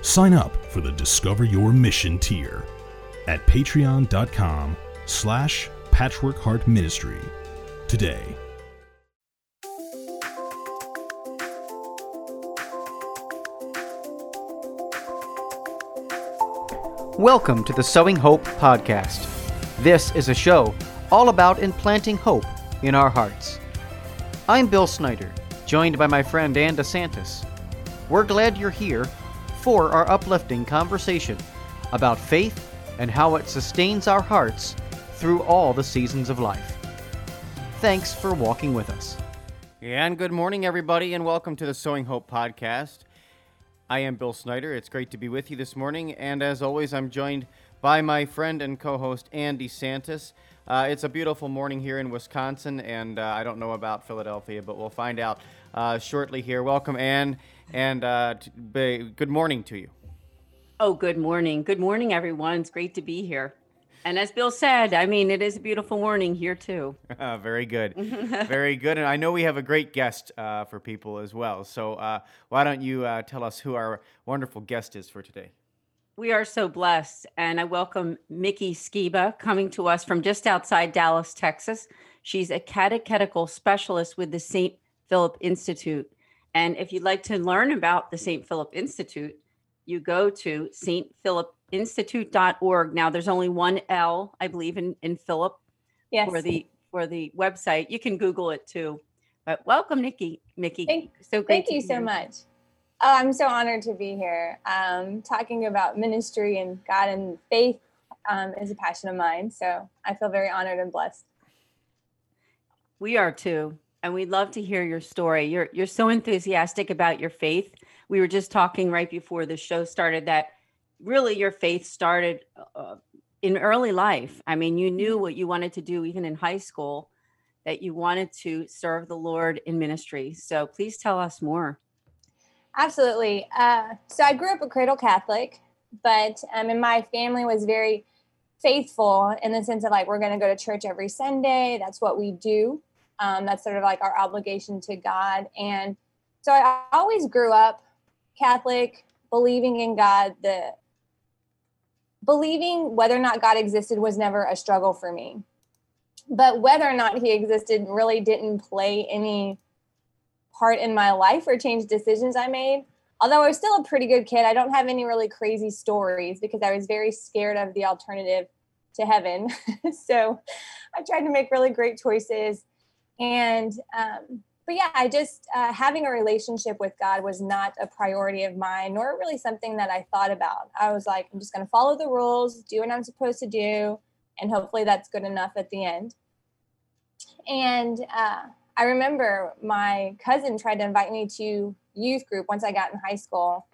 Sign up for the Discover Your Mission tier at patreon.com/Patchwork Heart Ministry today. Welcome to the Sewing Hope Podcast. This is a show all about implanting hope in our hearts. I'm Bill Snyder, joined by my friend Anne DeSantis. We're glad you're here for our uplifting conversation about faith and how it sustains our hearts through all the seasons of life. Thanks for walking with us. And good morning, everybody, and welcome to the Sewing Hope Podcast. I am Bill Snyder. It's great to be with you this morning, and as always, I'm joined by my friend and co-host, Anne DeSantis. It's a beautiful morning here in Wisconsin, and I don't know about Philadelphia, but we'll find out shortly here. Welcome, Anne, and good morning to you. Oh, good morning. Good morning, everyone. It's great to be here. And as Bill said, I mean, it is a beautiful morning here, too. Very good. Very good. And I know we have a great guest for people as well. So why don't you tell us who our wonderful guest is for today? We are so blessed. And I welcome Mickey Sceba, coming to us from just outside Dallas, Texas. She's a catechetical specialist with the St. Philip Institute. And if you'd like to learn about the St. Philip Institute, you go to stphilipinstitute.org. Now there's only one L, I believe, in Philip. Yes. For the website. You can Google it too. But welcome, Mickey. Thank you so much. Oh, I'm so honored to be here. Talking about ministry and God and faith is a passion of mine. So I feel very honored and blessed. We are too. And we'd love to hear your story. You're so enthusiastic about your faith. We were just talking right before the show started that really your faith started in early life. I mean, you knew what you wanted to do even in high school, that you wanted to serve the Lord in ministry. So please tell us more. Absolutely. So I grew up a cradle Catholic, but and my family was very faithful in the sense of like, we're going to go to church every Sunday. That's what we do. That's sort of like our obligation to God. And so I always grew up Catholic, believing in God. Believing whether or not God existed was never a struggle for me. But whether or not he existed really didn't play any part in my life or change decisions I made. Although I was still a pretty good kid, I don't have any really crazy stories because I was very scared of the alternative to heaven. So I tried to make really great choices. And, but yeah, I just, having a relationship with God was not a priority of mine, nor really something that I thought about. I was like, I'm just going to follow the rules, do what I'm supposed to do, and hopefully that's good enough at the end. And I remember my cousin tried to invite me to youth group once I got in high school,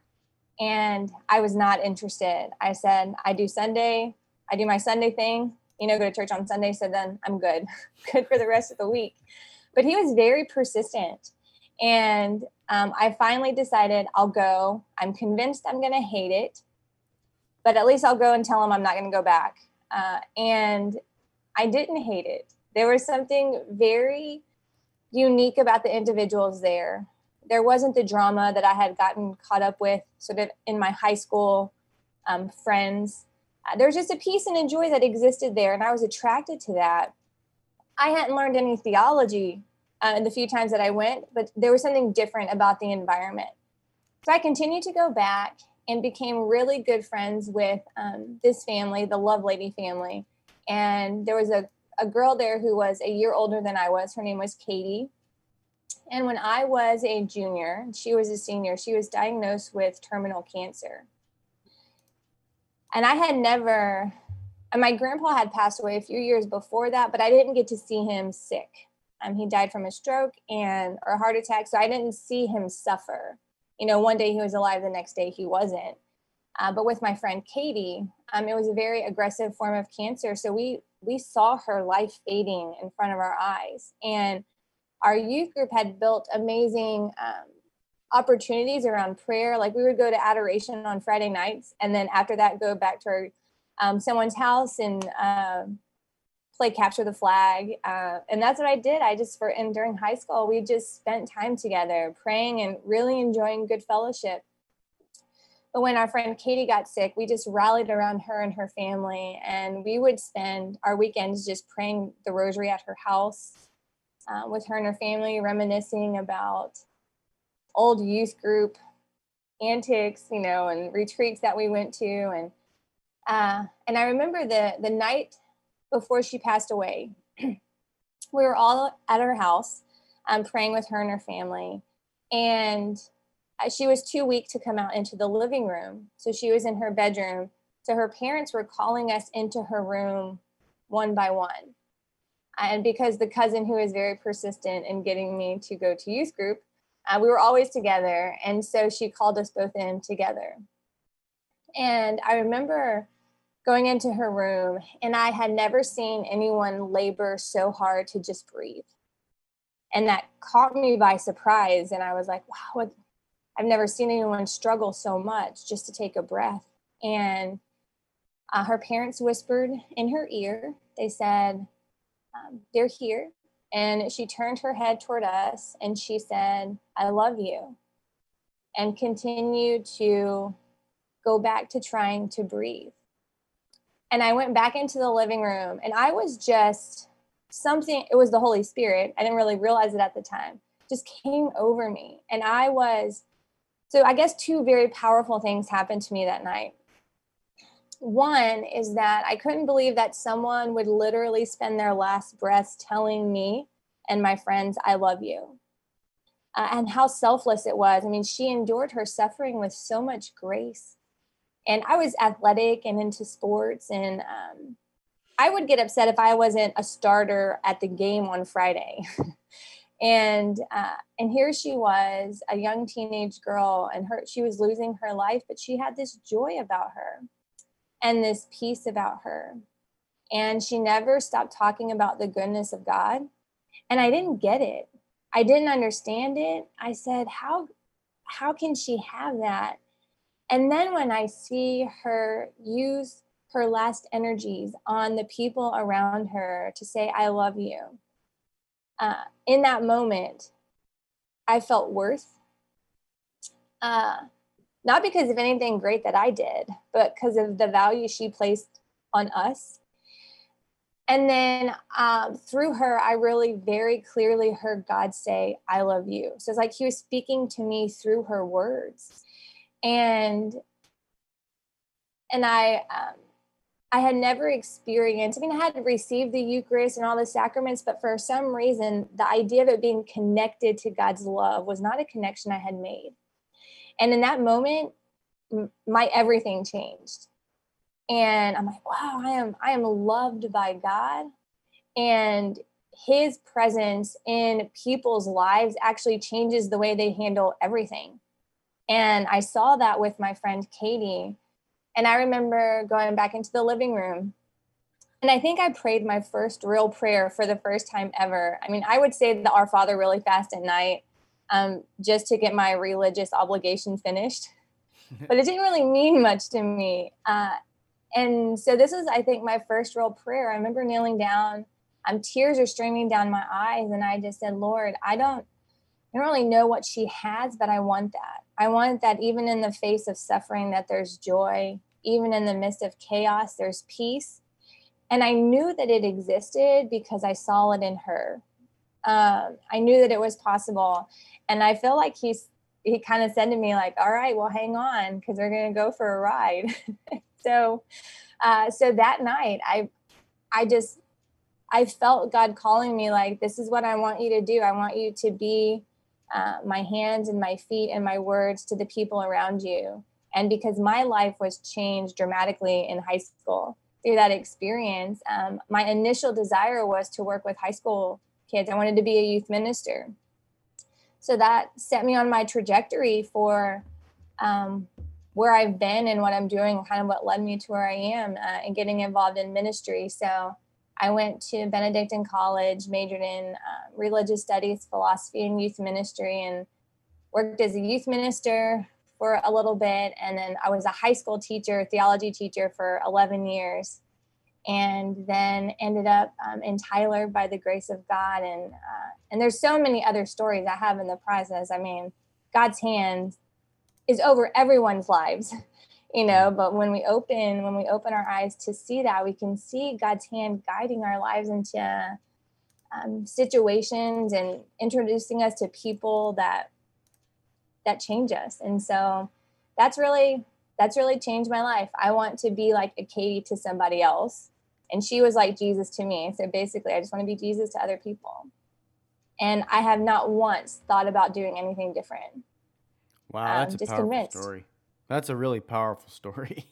and I was not interested. I said, I do my Sunday thing, go to church on Sunday, so then I'm good, good for the rest of the week. But he was very persistent. And I finally decided I'll go. I'm convinced I'm going to hate it, but at least I'll go and tell him I'm not going to go back. And I didn't hate it. There was something very unique about the individuals there. There wasn't the drama that I had gotten caught up with sort of in my high school friends. There was just a peace and a joy that existed there. And I was attracted to that. I hadn't learned any theology in the few times that I went, but there was something different about the environment. So I continued to go back and became really good friends with this family, the Lovelady family. And there was a girl there who was a year older than I was. Her name was Katie. And when I was a junior, she was a senior, she was diagnosed with terminal cancer. And I had never... And my grandpa had passed away a few years before that, but I didn't get to see him sick. He died from a stroke or a heart attack, so I didn't see him suffer. One day he was alive, the next day he wasn't. But with my friend Katie, it was a very aggressive form of cancer. So we saw her life fading in front of our eyes. And our youth group had built amazing opportunities around prayer. Like we would go to adoration on Friday nights. And then after that, go back to our, someone's house and play capture the flag. And that's what I did. And during high school, we just spent time together praying and really enjoying good fellowship. But when our friend Katie got sick, we just rallied around her and her family. And we would spend our weekends just praying the rosary at her house with her and her family, reminiscing about old youth group antics, you know, and retreats that we went to. And I remember the night before she passed away, we were all at her house praying with her and her family. And she was too weak to come out into the living room. So she was in her bedroom. So her parents were calling us into her room one by one. And because the cousin who is very persistent in getting me to go to youth group, we were always together. And so she called us both in together. And I remember going into her room, and I had never seen anyone labor so hard to just breathe. And that caught me by surprise. And I was like, wow, I've never seen anyone struggle so much just to take a breath. And her parents whispered in her ear, they said, they're here. And she turned her head toward us and she said, I love you. And continued to go back to trying to breathe. And I went back into the living room and I was just something, it was the Holy Spirit. I didn't really realize it at the time, just came over me. And I was, so I guess two very powerful things happened to me that night. One is that I couldn't believe that someone would literally spend their last breath telling me and my friends, I love you. And how selfless it was. I mean, she endured her suffering with so much grace. And I was athletic and into sports. And I would get upset if I wasn't a starter at the game on Friday. And here she was, a young teenage girl, and she was losing her life, but she had this joy about her and this peace about her. And she never stopped talking about the goodness of God. And I didn't get it. I didn't understand it. I said, how can she have that? And then when I see her use her last energies on the people around her to say, I love you. In that moment, I felt worth, not because of anything great that I did, but because of the value she placed on us. And then through her, I really very clearly heard God say, I love you. So it's like he was speaking to me through her words. And I had never experienced, I mean, I had received the Eucharist and all the sacraments, but for some reason, the idea of it being connected to God's love was not a connection I had made. And in that moment, my everything changed. And I'm like, wow, I am loved by God. And his presence in people's lives actually changes the way they handle everything. And I saw that with my friend Katie. And I remember going back into the living room. And I think I prayed my first real prayer for the first time ever. I mean, I would say the Our Father really fast at night just to get my religious obligation finished. But it didn't really mean much to me. And so this was, I think, my first real prayer. I remember kneeling down. Tears are streaming down my eyes. And I just said, Lord, I don't really know what she has, but I want that. I want that even in the face of suffering, that there's joy, even in the midst of chaos, there's peace. And I knew that it existed because I saw it in her. I knew that it was possible. And I feel like he kind of said to me like, all right, well, hang on, because we're going to go for a ride. So that night I felt God calling me like, this is what I want you to do. I want you to be my hands and my feet and my words to the people around you. And because my life was changed dramatically in high school through that experience, my initial desire was to work with high school kids. I wanted to be a youth minister. So that set me on my trajectory for where I've been and what I'm doing and kind of what led me to where I am and getting involved in ministry. So I went to Benedictine College, majored in religious studies, philosophy, and youth ministry, and worked as a youth minister for a little bit. And then I was a high school teacher, theology teacher for 11 years, and then ended up in Tyler by the grace of God. And there's so many other stories I have in the process. I mean, God's hand is over everyone's lives, you know, but when we open our eyes to see that, we can see God's hand guiding our lives into situations and introducing us to people that change us. And so that's really changed my life. I want to be like a Katie to somebody else. And she was like Jesus to me. So basically I just want to be Jesus to other people. And I have not once thought about doing anything different. Wow, that's a powerful story. That's a really powerful story.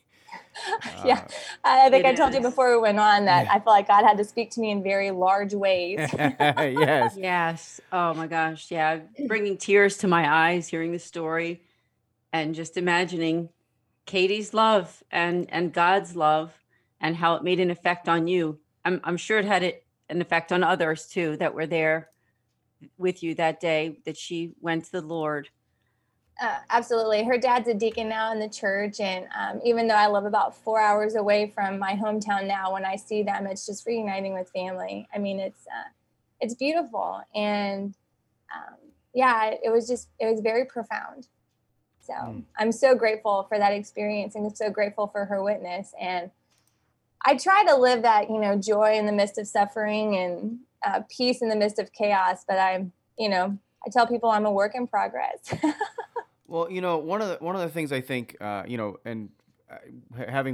Yeah, I think I told you before we went on that I feel like God had to speak to me in very large ways. Yes. Yes. Oh my gosh. Yeah. Bringing tears to my eyes, hearing the story and just imagining Katie's love and God's love and how it made an effect on you. I'm sure it had an effect on others too that were there with you that day that she went to the Lord. Absolutely. Her dad's a deacon now in the church. And even though I live about 4 hours away from my hometown now, when I see them, it's just reuniting with family. I mean, it's beautiful. And it was very profound. So I'm so grateful for that experience and so grateful for her witness. And I try to live that, you know, joy in the midst of suffering and peace in the midst of chaos. But I tell people I'm a work in progress. Well, you know, one of the things I think, having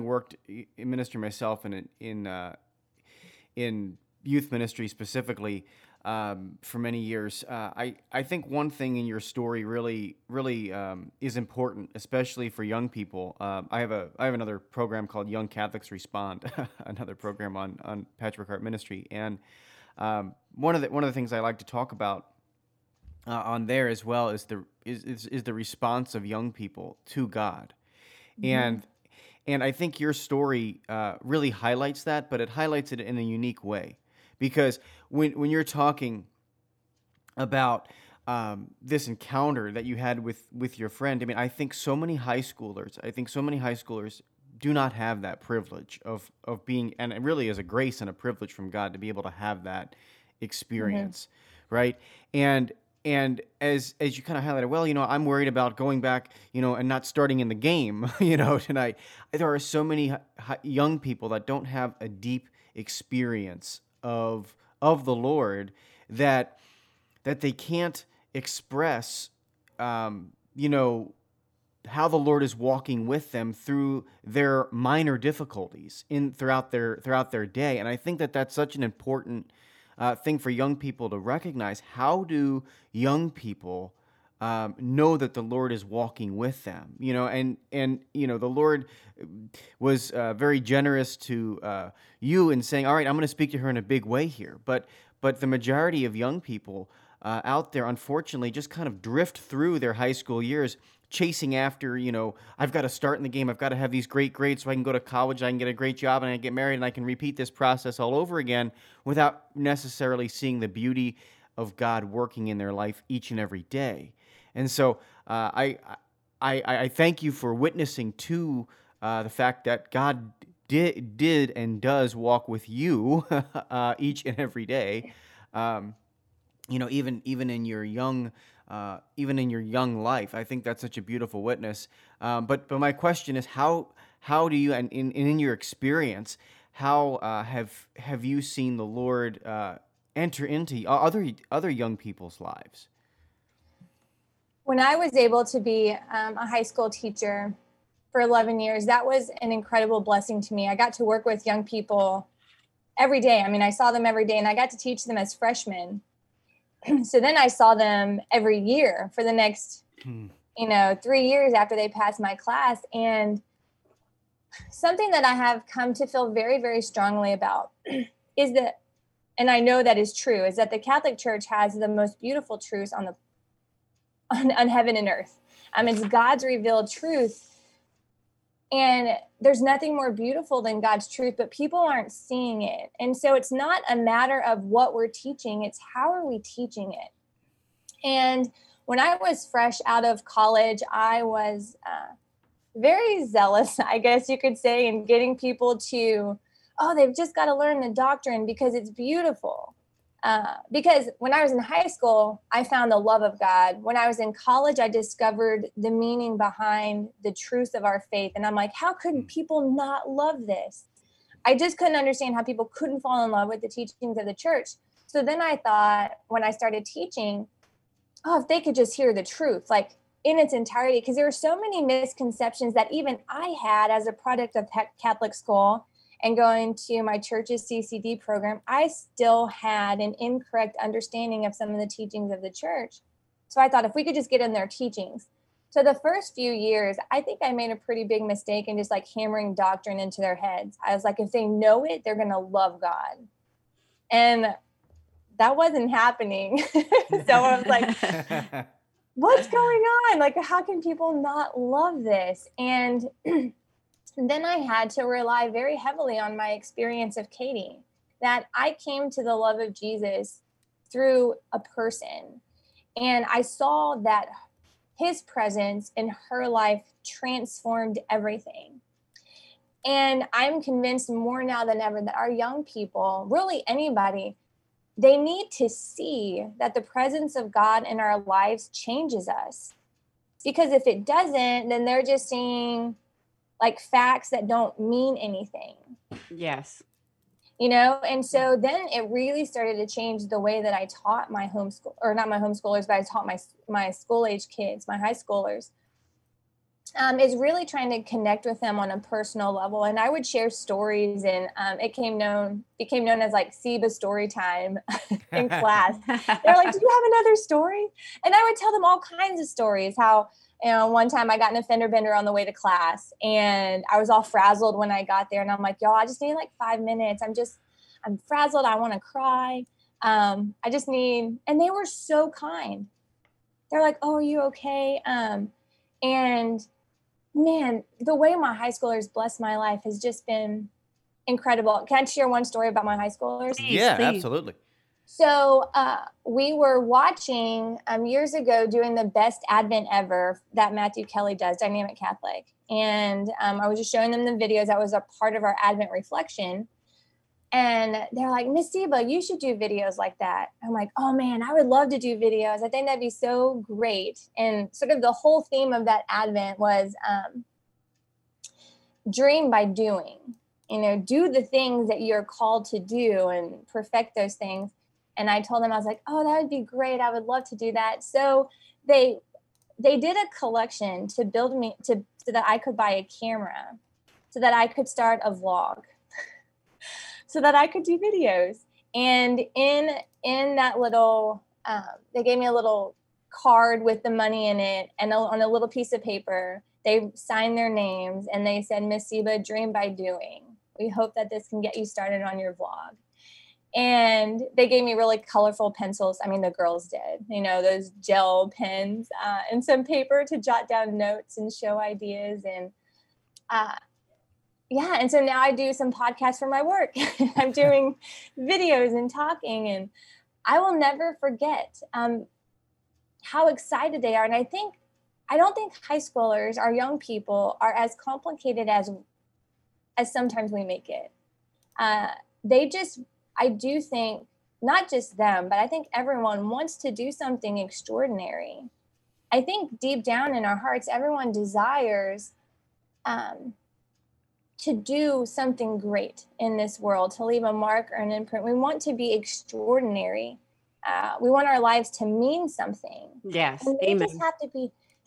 worked in ministry myself and in youth ministry specifically for many years, I think one thing in your story really is important, especially for young people. I have another program called Young Catholics Respond, another program on Patchwork Heart Ministry, and one of the things I like to talk about on there as well is the response of young people to God. Mm-hmm. And I think your story really highlights that, but it highlights it in a unique way, because when you're talking about this encounter that you had with your friend, I mean, I think so many high schoolers do not have that privilege of being, and it really is a grace and a privilege from God to be able to have that experience, mm-hmm. right? And as you kind of highlighted, well, you know, I'm worried about going back, you know, and not starting in the game, you know, tonight. There are so many young people that don't have a deep experience of the Lord that they can't express, you know, how the Lord is walking with them through their minor difficulties throughout their day. And I think that that's such an important thing for young people to recognize. How do young people know that the Lord is walking with them? You know, and you know, the Lord was very generous to you in saying, "All right, I'm going to speak to her in a big way here." But the majority of young people out there, unfortunately, just kind of drift through their high school years, chasing after, you know, I've got to start in the game, I've got to have these great grades so I can go to college, I can get a great job, and I can get married, and I can repeat this process all over again without necessarily seeing the beauty of God working in their life each and every day. And so I thank you for witnessing to the fact that God did and does walk with you each and every day, you know, even in your young life. I think that's such a beautiful witness. But my question is, how do you, and in your experience, how have you seen the Lord enter into other young people's lives? When I was able to be a high school teacher for 11 years, that was an incredible blessing to me. I got to work with young people every day. I mean, I saw them every day, and I got to teach them as freshmen. So then I saw them every year for the next, you know, 3 years after they passed my class. And something that I have come to feel very, very strongly about is that, and I know that is true, is that the Catholic Church has the most beautiful truths on heaven and earth. It's God's revealed truth And there's nothing more beautiful than God's truth, but people aren't seeing it. And so it's not a matter of what we're teaching, it's how are we teaching it? And when I was fresh out of college, I was very zealous, I guess you could say, in getting people to, oh, they've just got to learn the doctrine because it's beautiful. Because when I was in high school, I found the love of God. When I was in college, I discovered the meaning behind the truth of our faith. And I'm like, how could people not love this? I just couldn't understand how people couldn't fall in love with the teachings of the church. So then I thought, when I started teaching, oh, if they could just hear the truth, like in its entirety, because there were so many misconceptions that even I had as a product of Catholic school and going to my church's CCD program, I still had an incorrect understanding of some of the teachings of the church. So I thought if we could just get in their teachings. So the first few years, I think I made a pretty big mistake in just like hammering doctrine into their heads. I was like, if they know it, they're going to love God. And that wasn't happening. So I was like, what's going on? Like, how can people not love this? And then I had to rely very heavily on my experience of Katie, that I came to the love of Jesus through a person. And I saw that his presence in her life transformed everything. And I'm convinced more now than ever that our young people, really anybody, they need to see that the presence of God in our lives changes us. Because if it doesn't, then they're just seeing like facts that don't mean anything. Yes. You know, and so then it really started to change the way that I taught my homeschool, or not my homeschoolers, but I taught my school age kids, my high schoolers, is really trying to connect with them on a personal level. And I would share stories, and it became known as like Sceba story time in class. They're like, do you have another story? And I would tell them all kinds of stories, how, you know, one time I got in a fender bender on the way to class, and I was all frazzled when I got there. And I'm like, y'all, I just need like 5 minutes. I'm frazzled. I want to cry. I just need, and they were so kind. They're like, oh, are you okay? And man, the way my high schoolers blessed my life has just been incredible. Can I share one story about my high schoolers? Yeah, please. Absolutely. So we were watching years ago doing the best Advent ever that Matthew Kelly does, Dynamic Catholic. And I was just showing them the videos. That was a part of our Advent reflection. And they're like, Miss Sceba, you should do videos like that. I'm like, oh man, I would love to do videos. I think that'd be so great. And sort of the whole theme of that Advent was dream by doing, you know, do the things that you're called to do and perfect those things. And I told them, I was like, oh, that would be great. I would love to do that. So they did a collection to build me so that I could buy a camera, so that I could start a vlog, so that I could do videos. And in that little, they gave me a little card with the money in it, and on a little piece of paper, they signed their names and they said, Miss Sceba, dream by doing. We hope that this can get you started on your vlog. And they gave me really colorful pencils. I mean, the girls did, you know, those gel pens and some paper to jot down notes and show ideas. And yeah. And so now I do some podcasts for my work. I'm doing videos and talking, and I will never forget how excited they are. And I don't think high schoolers, our young people, are as complicated as sometimes we make it. I do think not just them, but I think everyone wants to do something extraordinary. I think deep down in our hearts, everyone desires to do something great in this world, to leave a mark or an imprint. We want to be extraordinary. We want our lives to mean something. Yes, and amen. They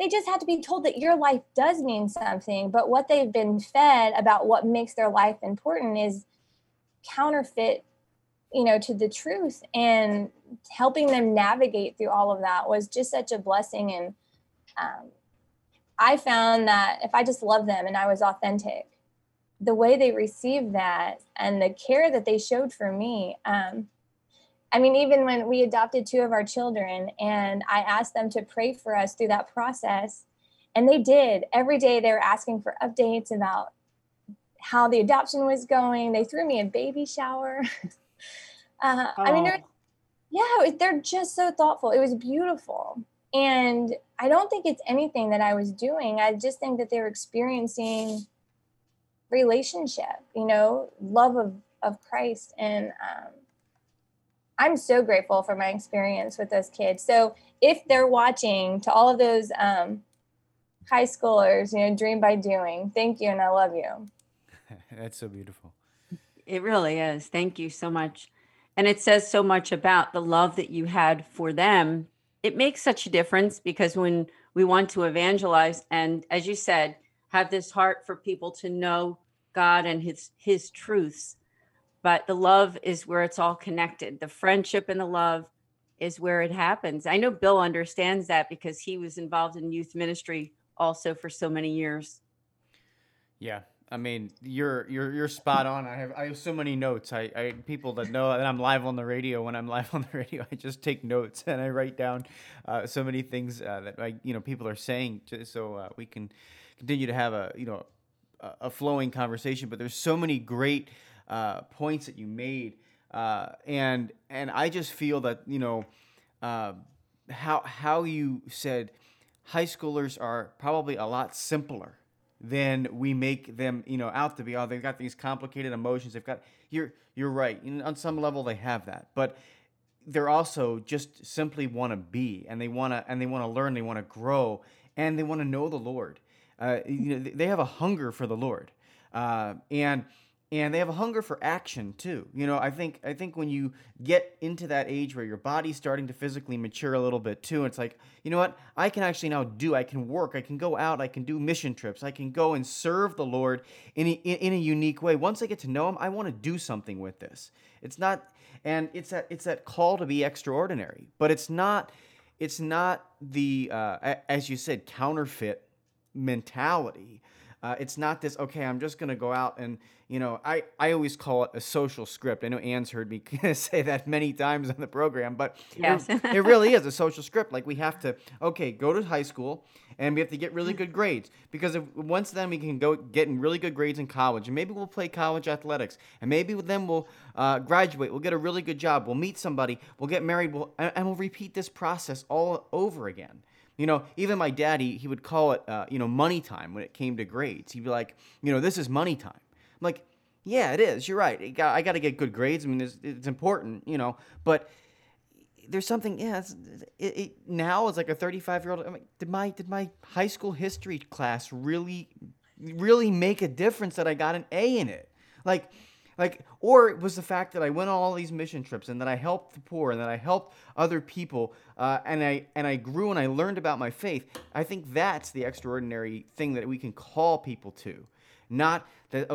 just have to be told that your life does mean something, but what they've been fed about what makes their life important is counterfeit, you know, to the truth. And helping them navigate through all of that was just such a blessing. And I found that if I just loved them and I was authentic, the way they received that and the care that they showed for me, I mean, even when we adopted two of our children and I asked them to pray for us through that process, And they did. Every day they were asking for updates about how the adoption was going. They threw me a baby shower. I mean, they're just so thoughtful. It was beautiful. And I don't think it's anything that I was doing. I just think that they were experiencing relationship, you know, love of Christ. And I'm so grateful for my experience with those kids. So if they're watching, to all of those high schoolers, you know, dream by doing, thank you. And I love you. That's so beautiful. It really is. Thank you so much. And it says so much about the love that you had for them. It makes such a difference, because when we want to evangelize and, as you said, have this heart for people to know God and his truths, but the love is where it's all connected. The friendship and the love is where it happens. I know Bill understands that because he was involved in youth ministry also for so many years. Yeah. I mean, you're spot on. I have so many notes. I people that know that I'm live on the radio. When I'm live on the radio, I just take notes and I write down so many things that people are saying, so we can continue to have a flowing conversation. But there's so many great points that you made, and I just feel that how you said high schoolers are probably a lot simpler then we make them, out to be. Oh, they've got these complicated emotions. You're right. On some level, they have that, but they're also just simply want to be, and they want to learn, they want to grow, and they want to know the Lord. They have a hunger for the Lord, and they have a hunger for action too. I think when you get into that age where your body's starting to physically mature a little bit too, it's like, you know what? I can actually now I can work, I can go out, I can do mission trips, I can go and serve the Lord in a unique way. Once I get to know Him, I want to do something with this. It's that call to be extraordinary, but it's not the as you said, counterfeit mentality. It's not this, okay, I'm just going to go out and, I always call it a social script. I know Anne's heard me say that many times on the program, but yes. It really is a social script. Like, we have to, go to high school and we have to get really good grades, because once we can go get in really good grades in college, and maybe we'll play college athletics, and maybe then we'll graduate, we'll get a really good job, we'll meet somebody, we'll get married, and we'll repeat this process all over again. Even my daddy, he would call it, money time when it came to grades. He'd be like, this is money time. I'm like, yeah, it is. You're right. I got to get good grades. I mean, it's important, but there's something, now as like a 35-year-old, I'm like, did my high school history class really, really make a difference that I got an A in it? Or it was the fact that I went on all these mission trips, and that I helped the poor, and that I helped other people, and I grew and I learned about my faith. I think that's the extraordinary thing that we can call people to, not that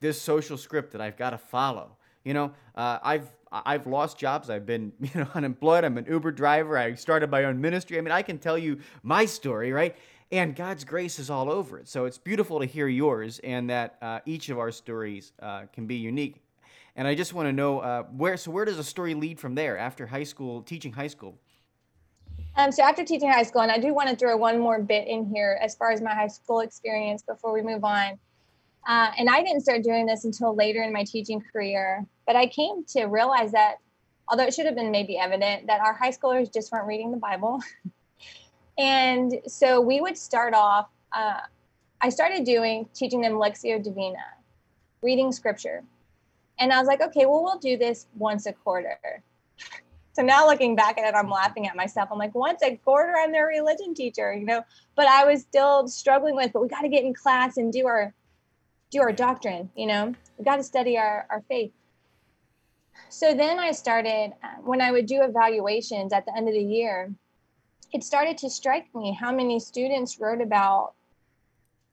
this social script that I've got to follow. I've lost jobs. I've been unemployed. I'm an Uber driver. I started my own ministry. I mean, I can tell you my story, right? And God's grace is all over it. So it's beautiful to hear yours, and that each of our stories can be unique. And I just want to know, where does a story lead from there after high school, teaching high school? So after teaching high school, and I do want to throw one more bit in here as far as my high school experience before we move on. And I didn't start doing this until later in my teaching career, but I came to realize that, although it should have been maybe evident, that our high schoolers just weren't reading the Bible. And so we would start off, I started teaching them Lectio Divina, reading scripture. And I was like, we'll do this once a quarter. So now looking back at it, I'm laughing at myself. I'm like, once a quarter, I'm their religion teacher, but I was still struggling but we got to get in class and do our doctrine, we got to study our faith. So then I started, when I would do evaluations at the end of the year, it started to strike me how many students wrote about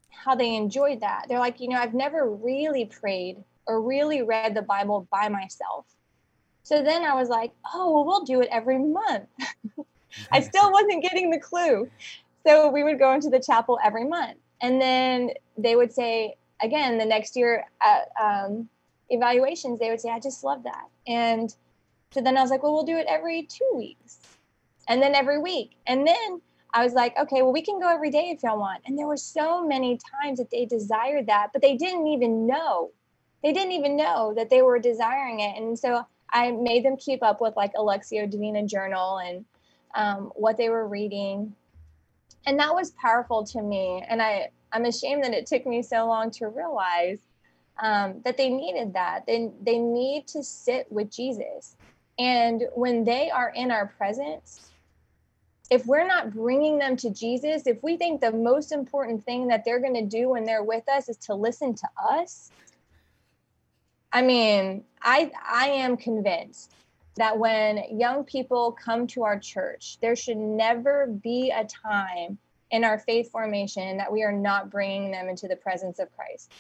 how they enjoyed that. They're like, I've never really prayed or really read the Bible by myself. So then I was like, we'll do it every month. I still wasn't getting the clue. So we would go into the chapel every month. And then they would say, again, the next year at evaluations, they would say, I just love that. And so then I was like, we'll do it every 2 weeks. And then every week. And then I was like, okay, well, we can go every day if y'all want. And there were so many times that they desired that, but they didn't even know. They didn't even know that they were desiring it. And so I made them keep up with like a Lectio Divina journal and what they were reading. And that was powerful to me. And I'm ashamed that it took me so long to realize that they needed that. They need to sit with Jesus. And when they are in our presence, if we're not bringing them to Jesus, if we think the most important thing that they're going to do when they're with us is to listen to us, I mean, I am convinced that when young people come to our church, there should never be a time in our faith formation that we are not bringing them into the presence of Christ.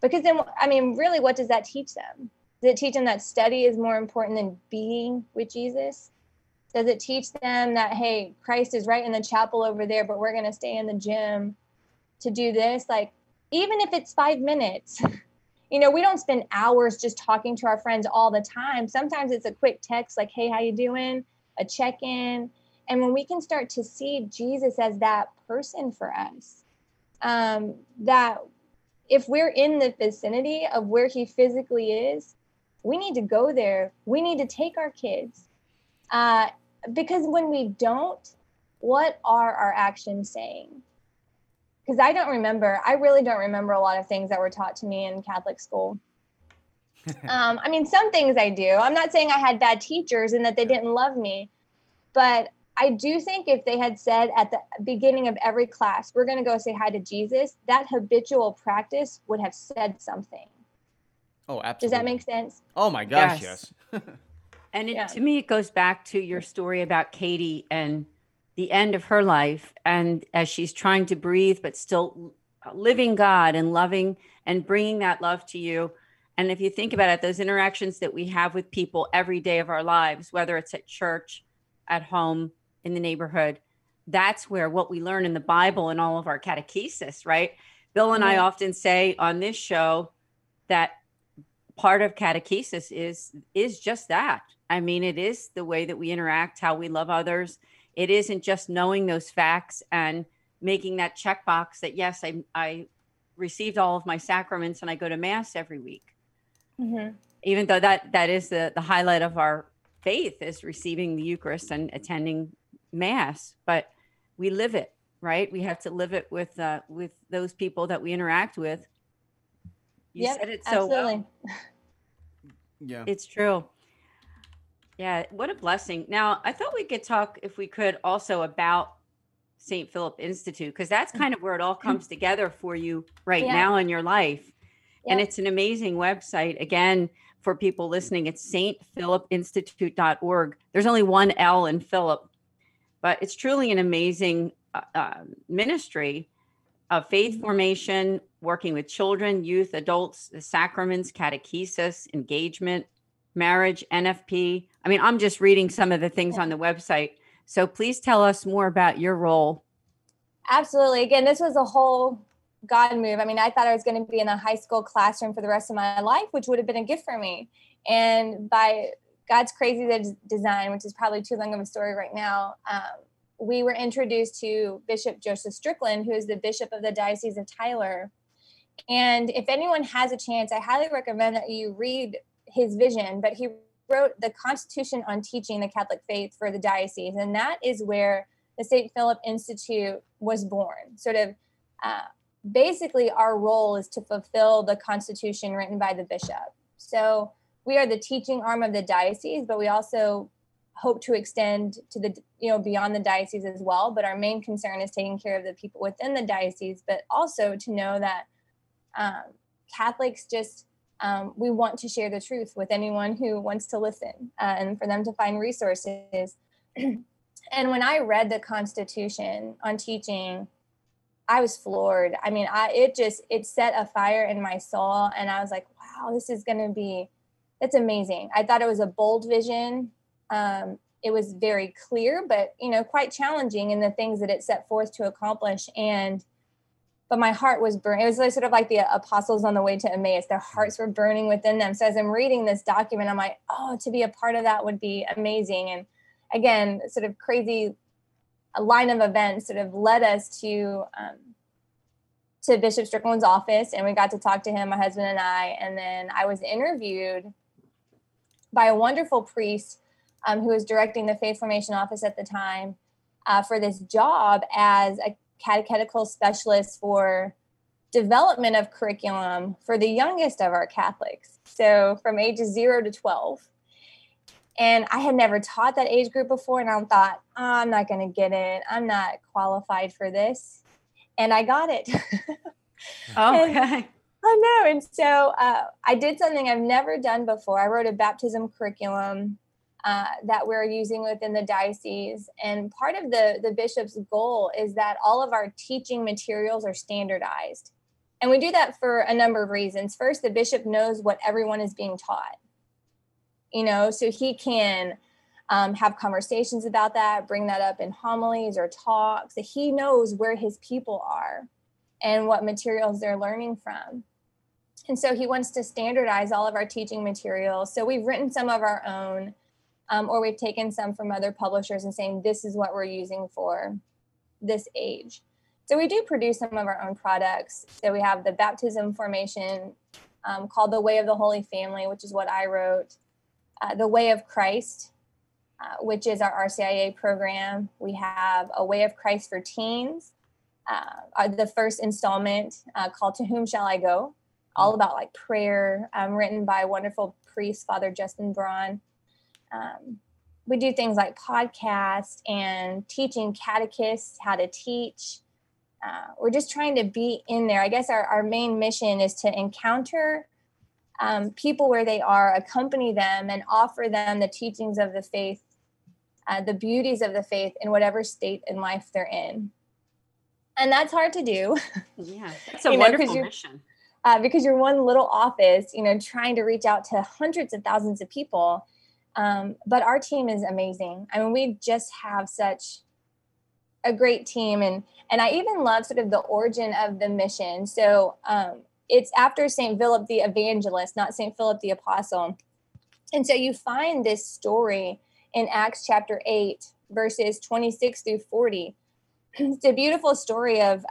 Because then, I mean, really, what does that teach them? Does it teach them that study is more important than being with Jesus? Does it teach them that, hey, Christ is right in the chapel over there, but we're going to stay in the gym to do this? Like, even if it's 5 minutes, you know, we don't spend hours just talking to our friends all the time. Sometimes it's a quick text like, hey, how you doing? A check-in. And when we can start to see Jesus as that person for us, that if we're in the vicinity of where he physically is, we need to go there. We need to take our kids. Because when we don't, what are our actions saying? Because I really don't remember a lot of things that were taught to me in Catholic school. I mean, some things I do. I'm not saying I had bad teachers and that they didn't love me, but I do think if they had said at the beginning of every class, we're going to go say hi to Jesus, that habitual practice would have said something. Oh, absolutely. Does that make sense? Oh my gosh, yes. And to me, it goes back to your story about Katie and the end of her life. And as she's trying to breathe, but still living God and loving and bringing that love to you. And if you think about it, those interactions that we have with people every day of our lives, whether it's at church, at home, in the neighborhood, that's where what we learn in the Bible and all of our catechesis, right? Bill and I often say on this show that part of catechesis is just that. I mean, it is the way that we interact, how we love others. It isn't just knowing those facts and making that checkbox that, yes, I received all of my sacraments and I go to Mass every week. Mm-hmm. Even though that is the highlight of our faith is receiving the Eucharist and attending Mass, but we live it, right? We have to live it with those people that we interact with. You said it so absolutely. Well. Yeah, it's true. Yeah, what a blessing. Now, I thought we could talk, if we could, also about St. Philip Institute, because that's kind of where it all comes together for you right now in your life. Yeah. And it's an amazing website. Again, for people listening, it's stphilipinstitute.org. There's only one L in Philip, but it's truly an amazing ministry of faith formation, working with children, youth, adults, the sacraments, catechesis, engagement, marriage, NFP. I mean, I'm just reading some of the things on the website. So please tell us more about your role. Absolutely. Again, this was a whole God move. I mean, I thought I was going to be in a high school classroom for the rest of my life, which would have been a gift for me. And by God's crazy design, which is probably too long of a story right now, we were introduced to Bishop Joseph Strickland, who is the bishop of the Diocese of Tyler. And if anyone has a chance, I highly recommend that you read his vision, but he wrote the Constitution on Teaching the Catholic Faith for the Diocese. And that is where the St. Philip Institute was born. Sort of basically our role is to fulfill the Constitution written by the bishop. So we are the teaching arm of the diocese, but we also hope to extend to the, you know, beyond the diocese as well. But our main concern is taking care of the people within the diocese, but also to know that Catholics just, we want to share the truth with anyone who wants to listen and for them to find resources. And when I read the Constitution on Teaching, I was floored. I mean, it set a fire in my soul. And I was like, wow, this is going to be, that's amazing. I thought it was a bold vision. It was very clear, but, you know, quite challenging in the things that it set forth to accomplish. But my heart was burning. It was like, sort of like the apostles on the way to Emmaus. Their hearts were burning within them. So as I'm reading this document, I'm like, oh, to be a part of that would be amazing. And again, sort of crazy line of events sort of led us to Bishop Strickland's office, and we got to talk to him, my husband and I. And then I was interviewed by a wonderful priest who was directing the Faith Formation office at the time for this job as a catechetical specialist for development of curriculum for the youngest of our Catholics, so from ages 0 to 12. And I had never taught that age group before, and I thought, oh, I'm not going to get it. I'm not qualified for this. And I got it. Okay. I know. And so I did something I've never done before. I wrote a baptism curriculum that we're using within the diocese. And part of the bishop's goal is that all of our teaching materials are standardized. And we do that for a number of reasons. First, the bishop knows what everyone is being taught, you know, so he can have conversations about that, bring that up in homilies or talks. So he knows where his people are and what materials they're learning from. And so he wants to standardize all of our teaching materials. So we've written some of our own, or we've taken some from other publishers and saying, this is what we're using for this age. So we do produce some of our own products. So we have the baptism formation called The Way of the Holy Family, which is what I wrote, The Way of Christ, which is our RCIA program. We have A Way of Christ for Teens, the first installment called To Whom Shall I Go, all about like prayer, written by a wonderful priest, Father Justin Braun. We do things like podcasts and teaching catechists how to teach. We're just trying to be in there. I guess our main mission is to encounter people where they are, accompany them, and offer them the teachings of the faith, the beauties of the faith in whatever state in life they're in. And that's hard to do. Yeah, it's a wonderful mission. Because you're one little office, you know, trying to reach out to hundreds of thousands of people. But our team is amazing. I mean, we just have such a great team. And I even love sort of the origin of the mission. So it's after St. Philip the Evangelist, not St. Philip the Apostle. And so you find this story in Acts chapter 8, verses 26 through 40. It's a beautiful story of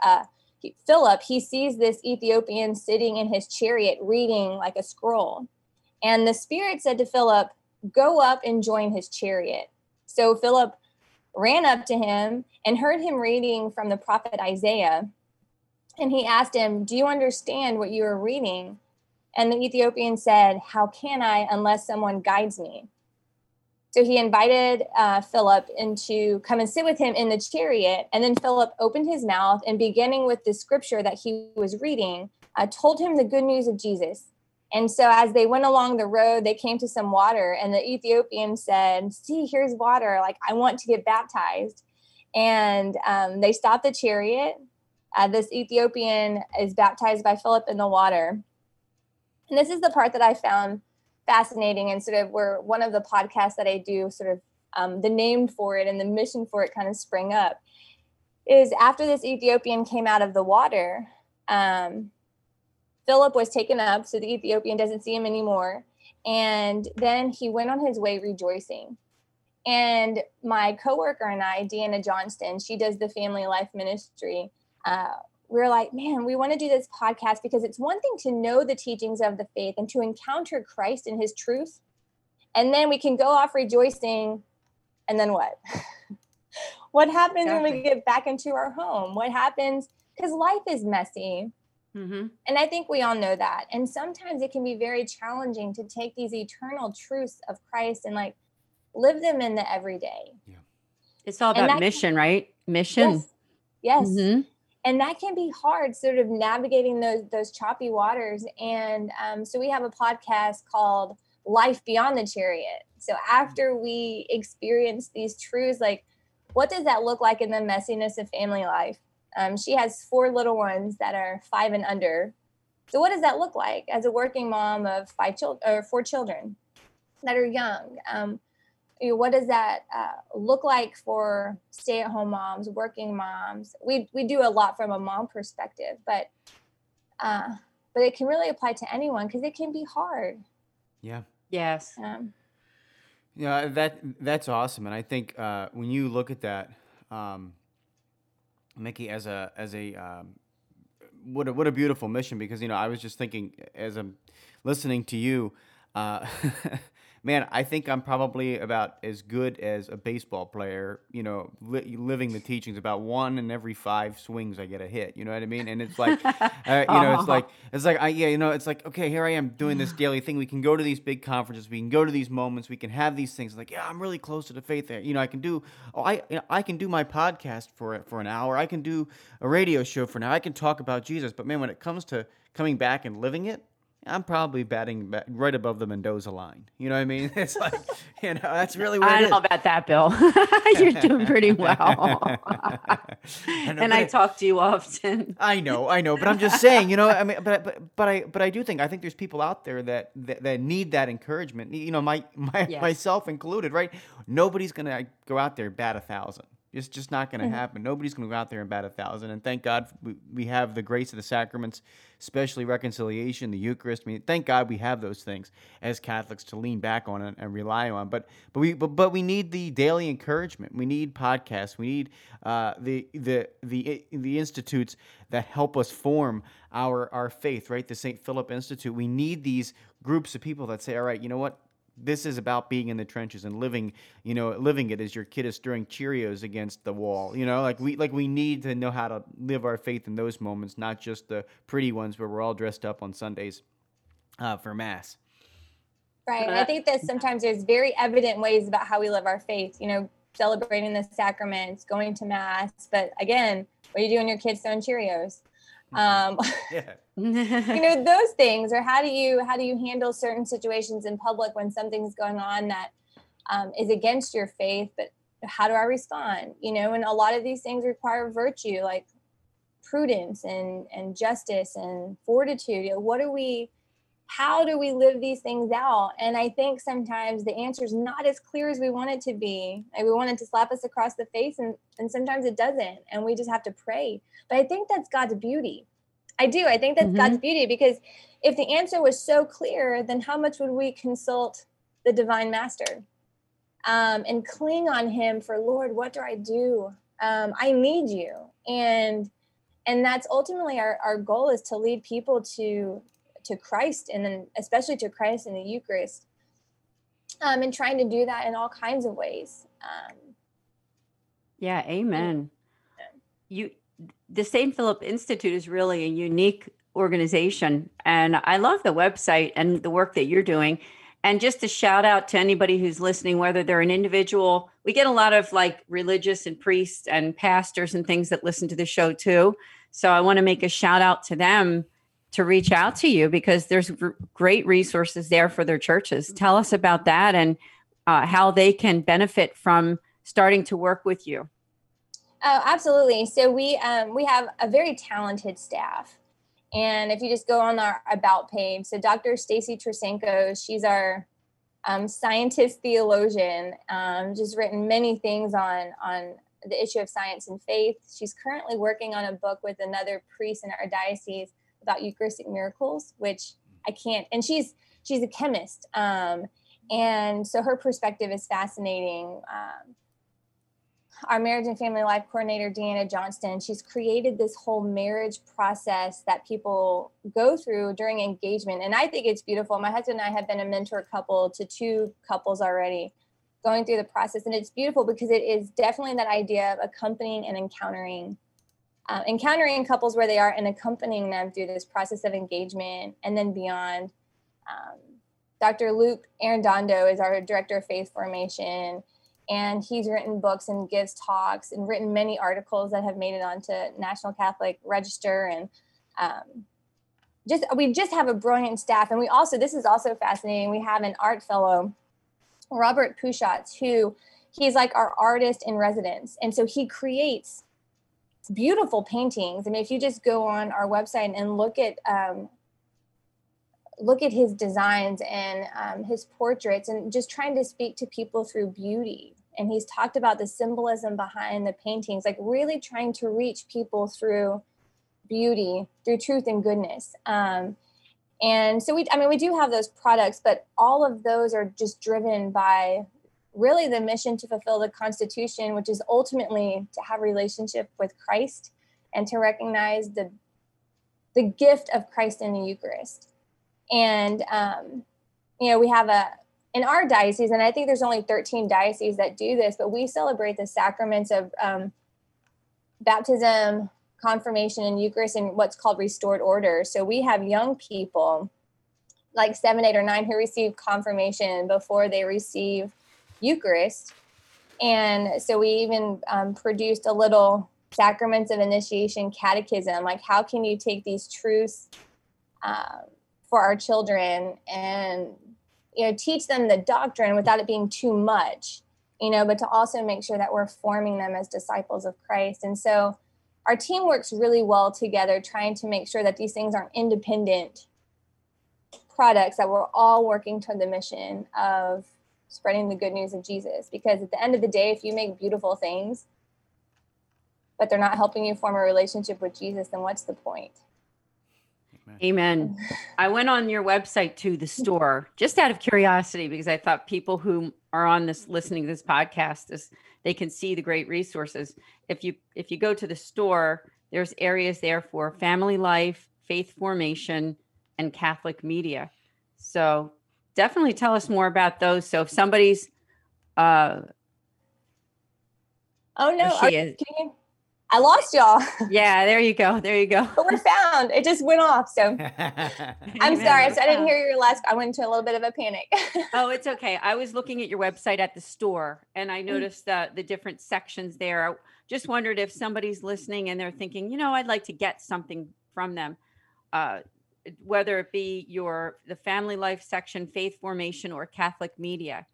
Philip. He sees this Ethiopian sitting in his chariot reading like a scroll. And the Spirit said to Philip, go up and join his chariot. So Philip ran up to him and heard him reading from the prophet Isaiah. And he asked him, do you understand what you are reading? And the Ethiopian said, how can I unless someone guides me? So he invited Philip to come and sit with him in the chariot. And then Philip opened his mouth and, beginning with the scripture that he was reading, told him the good news of Jesus. And so as they went along the road, they came to some water, and the Ethiopian said, see, here's water. Like, I want to get baptized. And they stopped the chariot. This Ethiopian is baptized by Philip in the water. And this is the part that I found fascinating, and sort of where one of the podcasts that I do, sort of the name for it and the mission for it kind of spring up, is after this Ethiopian came out of the water, Philip was taken up, so the Ethiopian doesn't see him anymore. And then he went on his way rejoicing. And my coworker and I, Deanna Johnston, she does the Family Life Ministry. We're like, man, we want to do this podcast because it's one thing to know the teachings of the faith and to encounter Christ and his truth. And then we can go off rejoicing. And then what? What happens when we get back into our home? What happens? Because life is messy. Mm-hmm. And I think we all know that. And sometimes it can be very challenging to take these eternal truths of Christ and like live them in the everyday. Yeah. It's all about mission, right? Mission. Yes. Mm-hmm. And that can be hard, sort of navigating those choppy waters. And so we have a podcast called Life Beyond the Chariot. So after we experience these truths, like, what does that look like in the messiness of family life? She has 4 little ones that are 5 and under. So what does that look like as a working mom of 4 children that are young? What does that look like for stay-at-home moms, working moms? We do a lot from a mom perspective, but it can really apply to anyone because it can be hard. Yeah. Yes. Yeah, that's awesome. And I think when you look at that, Mickey, what a beautiful mission, because, you know, I was just thinking as I'm listening to you, man, I think I'm probably about as good as a baseball player, you know, living the teachings. About 1 in every 5 swings I get a hit, you know what I mean? And it's like, okay, here I am doing this daily thing. We can go to these big conferences. We can go to these moments. We can have these things. Like, yeah, I'm really close to the faith there. You know, I can do my podcast for an hour. I can do a radio show for an hour. I can talk about Jesus. But man, when it comes to coming back and living it, I'm probably batting right above the Mendoza line. You know what I mean? It's like, you know, that's really what I don't know about that, Bill. You're doing pretty well. And I talk to you often. I know. But I'm just saying, you know, I mean, but I do think, I think there's people out there that need that encouragement. You know, myself included, right? Nobody's going to go out there and bat 1,000. It's just not going to happen. Nobody's going to go out there and bat 1,000. And thank God we have the grace of the sacraments, especially reconciliation, the Eucharist. I mean, thank God we have those things as Catholics to lean back on and rely on. But we need the daily encouragement. We need podcasts. We need the institutes that help us form our faith. Right, the St. Philip Institute. We need these groups of people that say, all right, you know what? This is about being in the trenches and living it as your kid is stirring Cheerios against the wall. You know, like we need to know how to live our faith in those moments, not just the pretty ones where we're all dressed up on Sundays for Mass. Right. And I think that sometimes there's very evident ways about how we live our faith, you know, celebrating the sacraments, going to Mass. But again, what do you do when your kid's throwing Cheerios? Yeah. You know, those things, or how do you handle certain situations in public when something's going on that is against your faith, but how do I respond? You know, and a lot of these things require virtue, like prudence and justice and fortitude. You know, how do we live these things out? And I think sometimes the answer is not as clear as we want it to be. Like, we want it to slap us across the face, and sometimes it doesn't. And we just have to pray. But I think that's God's beauty. I do. I think that's God's beauty, because if the answer was so clear, then how much would we consult the divine master and cling on him for, Lord, what do I do? I need you. And that's ultimately our goal, is to lead people to Christ, and then especially to Christ in the Eucharist, and trying to do that in all kinds of ways. Yeah. Amen. The St. Philip Institute is really a unique organization, and I love the website and the work that you're doing. And just a shout out to anybody who's listening, whether they're an individual, we get a lot of like religious and priests and pastors and things that listen to the show too. So I want to make a shout out to them to reach out to you, because there's great resources there for their churches. Tell us about that, and how they can benefit from starting to work with you. Oh, absolutely. So we have a very talented staff. And if you just go on our About page, so Dr. Stacy Trasancos, she's our scientist theologian, just written many things on the issue of science and faith. She's currently working on a book with another priest in our diocese about Eucharistic miracles, which I can't, and she's a chemist. And so her perspective is fascinating. Our marriage and family life coordinator, Deanna Johnston, she's created this whole marriage process that people go through during engagement. And I think it's beautiful. My husband and I have been a mentor couple to 2 couples already going through the process. And it's beautiful because it is definitely that idea of accompanying and encountering couples where they are and accompanying them through this process of engagement and then beyond. Dr. Luke Arredondo is our director of faith formation. And he's written books and gives talks and written many articles that have made it onto National Catholic Register. And we have a brilliant staff. And we also, this is also fascinating, we have an art fellow, Robert Pouchot, who he's like our artist in residence. And so he creates beautiful paintings. I mean, if you just go on our website and look at his designs and his portraits, and just trying to speak to people through beauty. And he's talked about the symbolism behind the paintings, like really trying to reach people through beauty, through truth and goodness. And so we do have those products, but all of those are just driven by really the mission to fulfill the Constitution, which is ultimately to have a relationship with Christ and to recognize the gift of Christ in the Eucharist. And, you know, we have in our diocese, and I think there's only 13 dioceses that do this, but we celebrate the sacraments of baptism, confirmation, and Eucharist in what's called restored order. So we have young people like 7, 8, or 9 who receive confirmation before they receive Eucharist. And so we even produced a little sacraments of initiation catechism, like how can you take these truths for our children and, you know, teach them the doctrine without it being too much, you know, but to also make sure that we're forming them as disciples of Christ. And so our team works really well together, trying to make sure that these things aren't independent products, that we're all working toward the mission of spreading the good news of Jesus. Because at the end of the day, if you make beautiful things, but they're not helping you form a relationship with Jesus, then what's the point? Amen. I went on your website to the store just out of curiosity, because I thought people who are on this, listening to this podcast, they can see the great resources. If you go to the store, there's areas there for family life, faith formation, and Catholic media. So definitely tell us more about those. So if somebody's, I lost y'all. Yeah, there you go. There you go. But we're found. It just went off. So I'm sorry. So I didn't hear your last. I went into a little bit of a panic. Oh, it's okay. I was looking at your website at the store, and I noticed the different sections there. I just wondered if somebody's listening and they're thinking, you know, I'd like to get something from them, whether it be the family life section, faith formation, or Catholic media.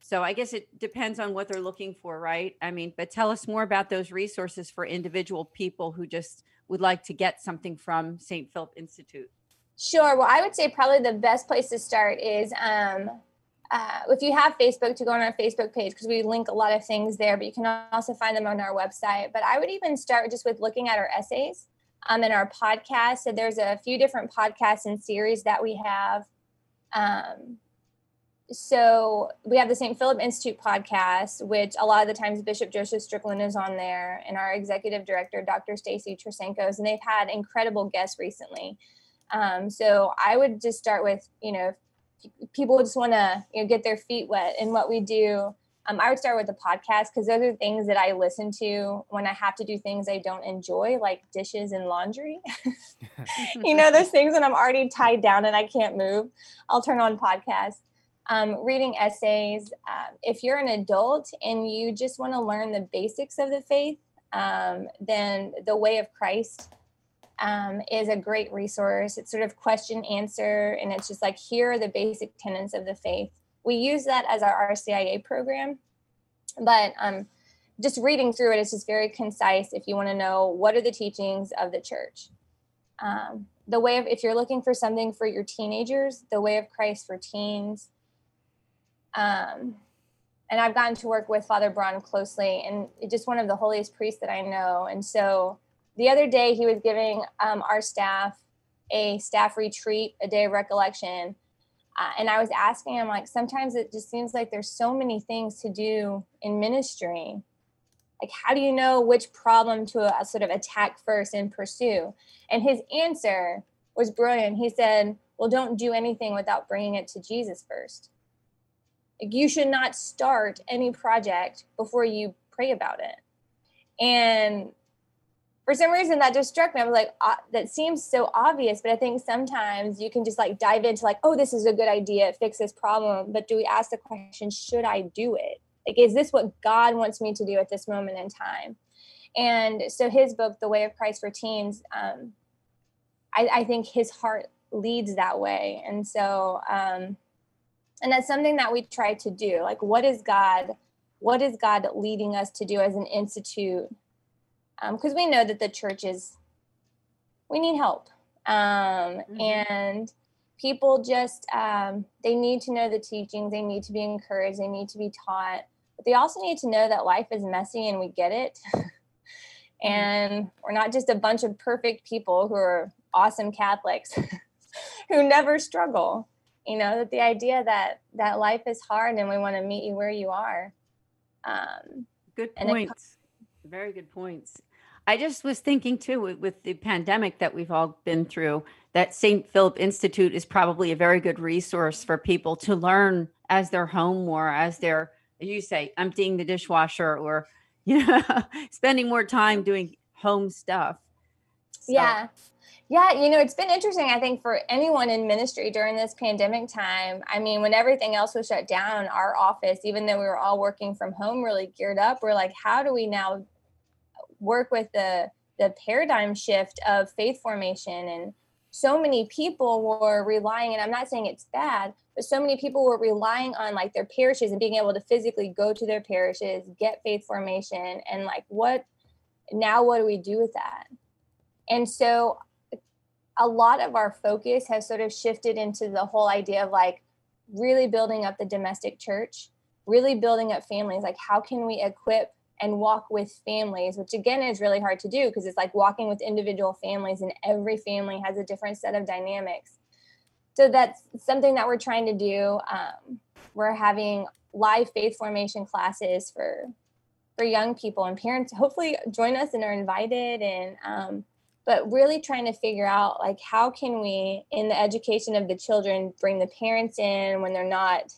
So I guess it depends on what they're looking for, right? I mean, but tell us more about those resources for individual people who just would like to get something from St. Philip Institute. Sure. Well, I would say probably the best place to start is if you have Facebook, to go on our Facebook page, because we link a lot of things there, but you can also find them on our website. But I would even start just with looking at our essays and our podcasts. So there's a few different podcasts and series that we have. So we have the St. Philip Institute podcast, which a lot of the times Bishop Joseph Strickland is on there, and our executive director, Dr. Stacy Trasancos, and they've had incredible guests recently. So I would just start with, you know, if people just want to, you know, get their feet wet in what we do. I would start with the podcast, because those are things that I listen to when I have to do things I don't enjoy, like dishes and laundry. You know, those things when I'm already tied down and I can't move, I'll turn on podcasts. Reading essays. If you're an adult and you just want to learn the basics of the faith, then The Way of Christ is a great resource. It's sort of question answer, and it's just like, here are the basic tenets of the faith. We use that as our RCIA program, but just reading through it, it's just very concise if you want to know what are the teachings of the church. If you're looking for something for your teenagers, The Way of Christ for Teens. And I've gotten to work with Father Braun closely, and just one of the holiest priests that I know. And so the other day he was giving our staff a staff retreat, a day of recollection. And I was asking him, like, sometimes it just seems like there's so many things to do in ministry. Like, how do you know which problem to sort of attack first and pursue? And his answer was brilliant. He said, well, don't do anything without bringing it to Jesus first. Like, you should not start any project before you pray about it. And for some reason that just struck me. I was like, that seems so obvious, but I think sometimes you can just like dive into like, oh, this is a good idea, fix this problem. But do we ask the question, should I do it? Like, is this what God wants me to do at this moment in time? And so his book, The Way of Christ for Teens, I think his heart leads that way. And so, and that's something that we try to do. Like, what is God leading us to do as an institute? Because we know that the church we need help. And people just, they need to know the teachings. They need to be encouraged. They need to be taught. But they also need to know that life is messy and we get it. And we're not just a bunch of perfect people who are awesome Catholics who never struggle. you know, the idea that life is hard and we want to meet you where you are. Good points. Very good points. I just was thinking too, with the pandemic that we've all been through, that St. Philip Institute is probably a very good resource for people to learn as their home more, as they're, you say, emptying the dishwasher or, you know, spending more time doing home stuff. So. Yeah. You know, it's been interesting, I think, for anyone in ministry during this pandemic time. I mean, when everything else was shut down, our office, even though we were all working from home, really geared up, we're like, how do we now work with the paradigm shift of faith formation? And so many people were relying, and I'm not saying it's bad, but so many people were relying on like their parishes and being able to physically go to their parishes, get faith formation, and like, what do we do with that? And so a lot of our focus has sort of shifted into the whole idea of like really building up the domestic church, really building up families. Like, how can we equip and walk with families, which again is really hard to do because it's like walking with individual families, and every family has a different set of dynamics. So that's something that we're trying to do. We're having live faith formation classes for young people, and parents hopefully join us and are invited. And but really trying to figure out like, how can we, in the education of the children, bring the parents in when they're not,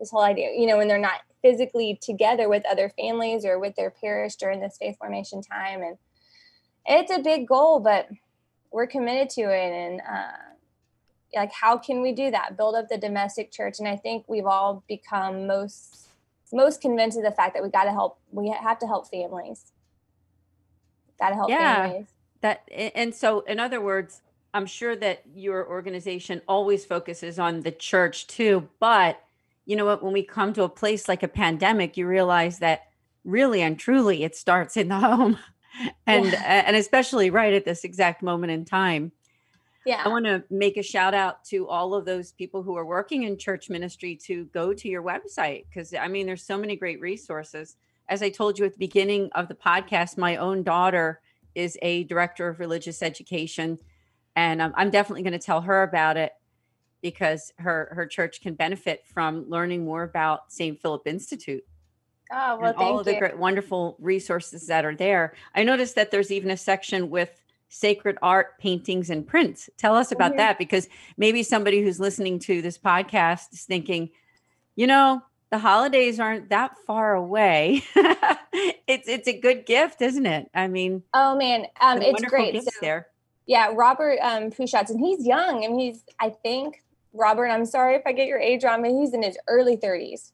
this whole idea, you know, when they're not physically together with other families or with their parish during this faith formation time. And it's a big goal, but we're committed to it. And like, how can we do that? Build up the domestic church. And I think we've all become most convinced of the fact that we have to help families. Families. And so, in other words, I'm sure that your organization always focuses on the church too, but you know what, when we come to a place like a pandemic, you realize that really and truly it starts in the home and especially right at this exact moment in time. Yeah. I want to make a shout out to all of those people who are working in church ministry to go to your website. Cause I mean, there's so many great resources. As I told you at the beginning of the podcast, my own daughter is a director of religious education, and I'm definitely going to tell her about it, because her church can benefit from learning more about St. Philip Institute. Oh, well, thank you. All of the great, wonderful resources that are there. I noticed that there's even a section with sacred art, paintings, and prints. Tell us about that, because maybe somebody who's listening to this podcast is thinking, you know, the holidays aren't that far away. It's a good gift, isn't it? I mean, oh man, it's great. Yeah, Robert Pouchot, and he's young, and Robert, I'm sorry if I get your age wrong, but he's in his early 30s,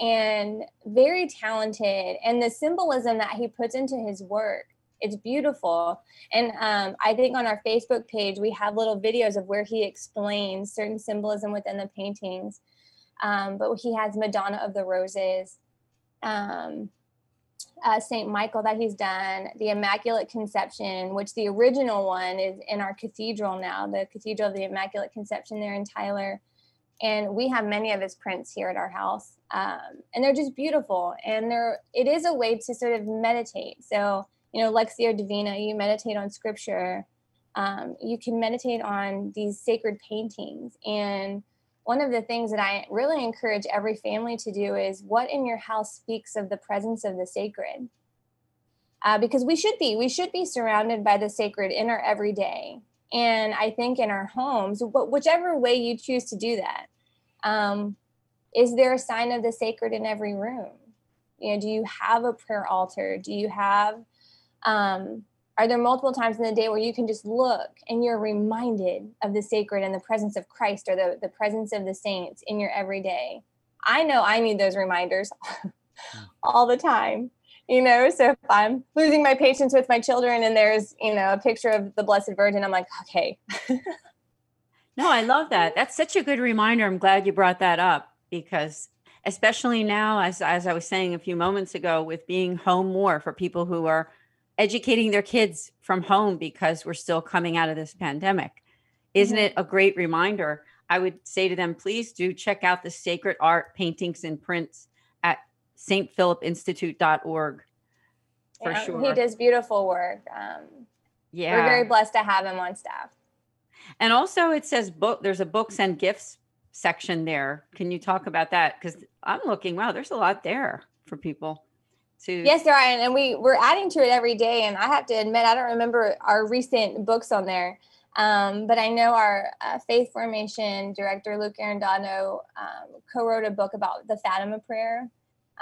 and very talented. And the symbolism that he puts into his work, it's beautiful. And I think on our Facebook page, we have little videos of where he explains certain symbolism within the paintings. But he has Madonna of the Roses, Saint Michael that he's done, the Immaculate Conception, which the original one is in our cathedral now, the Cathedral of the Immaculate Conception there in Tyler. And we have many of his prints here at our house. And they're just beautiful. And it is a way to sort of meditate. So, you know, Lectio Divina, you meditate on scripture. You can meditate on these sacred paintings. And one of the things that I really encourage every family to do is what in your house speaks of the presence of the sacred. Because we should be surrounded by the sacred in our everyday. And I think in our homes, whichever way you choose to do that, is there a sign of the sacred in every room? You know, do you have a prayer altar? Do you have, are there multiple times in the day where you can just look and you're reminded of the sacred and the presence of Christ, or the presence of the saints in your everyday? I know I need those reminders all the time, you know? So if I'm losing my patience with my children and there's, you know, a picture of the Blessed Virgin, I'm like, okay. No, I love that. That's such a good reminder. I'm glad you brought that up, because especially now, as I was saying a few moments ago, with being home more for people who are educating their kids from home because we're still coming out of this pandemic. Isn't it a great reminder? I would say to them, please do check out the sacred art, paintings, and prints at stphilipinstitute.org for sure. He does beautiful work. We're very blessed to have him on staff. And also it says book, there's a books and gifts section there. Can you talk about that? Because I'm looking, wow, there's a lot there for people. Yes, there are. And we're adding to it every day. And I have to admit, I don't remember our recent books on there. But I know our faith formation director, Luke Arredondo, co-wrote a book about the Fatima prayer,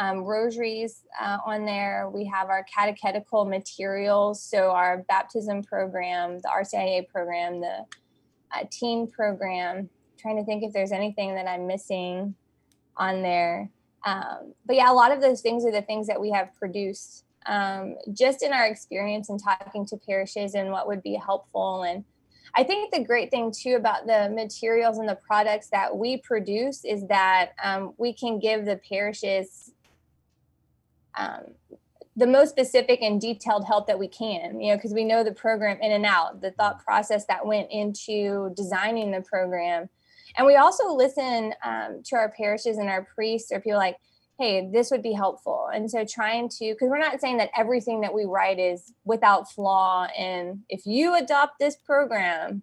rosaries on there. We have our catechetical materials. So our baptism program, the RCIA program, the teen program. I'm trying to think if there's anything that I'm missing on there. But yeah, a lot of those things are the things that we have produced just in our experience and talking to parishes and what would be helpful. And I think the great thing too about the materials and the products that we produce is that we can give the parishes the most specific and detailed help that we can, you know, because we know the program in and out, the thought process that went into designing the program. And we also listen to our parishes and our priests or people like, hey, this would be helpful. And so trying to, because we're not saying that everything that we write is without flaw. And if you adopt this program,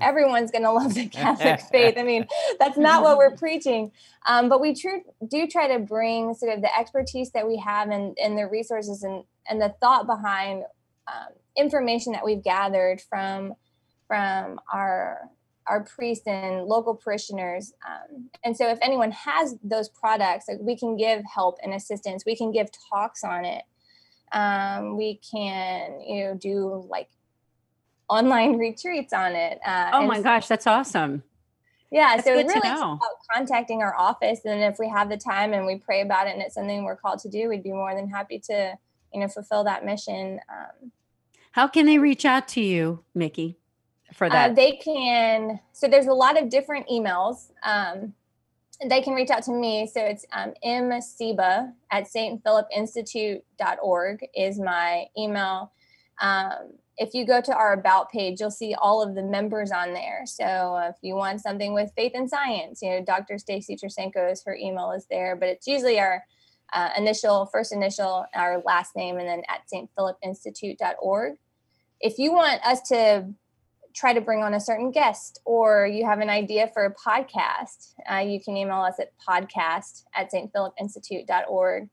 everyone's going to love the Catholic faith. I mean, that's not what we're preaching. But we do try to bring sort of the expertise that we have and the resources and the thought behind information that we've gathered from our priests and local parishioners. And so if anyone has those products, like we can give help and assistance, we can give talks on it. We can, you know, do like online retreats on it. Oh my gosh, that's awesome. Yeah. That's so it really is about contacting our office. And if we have the time and we pray about it and it's something we're called to do, we'd be more than happy to, you know, fulfill that mission. How can they reach out to you, Mickey? For that? They can, so there's a lot of different emails. They can reach out to me. So it's mseba@stphilipinstitute.org is my email. If you go to our About page, you'll see all of the members on there. So if you want something with faith and science, you know, Dr. Stacy Trasancos, her email is there, but it's usually our first initial, our last name, and then @stphilipinstitute.org. If you want us to try to bring on a certain guest, or you have an idea for a podcast, you can email us at podcast@stphilipinstitute.org.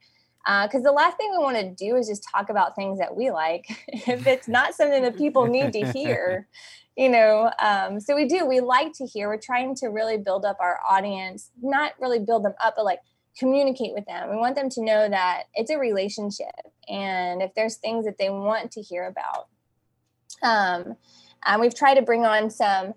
Because the last thing we want to do is just talk about things that we like. If it's not something that people need to hear, you know, so we like to hear. We're trying to really build up our audience, not really build them up, but like communicate with them. We want them to know that it's a relationship. And if there's things that they want to hear about, we've tried to bring on some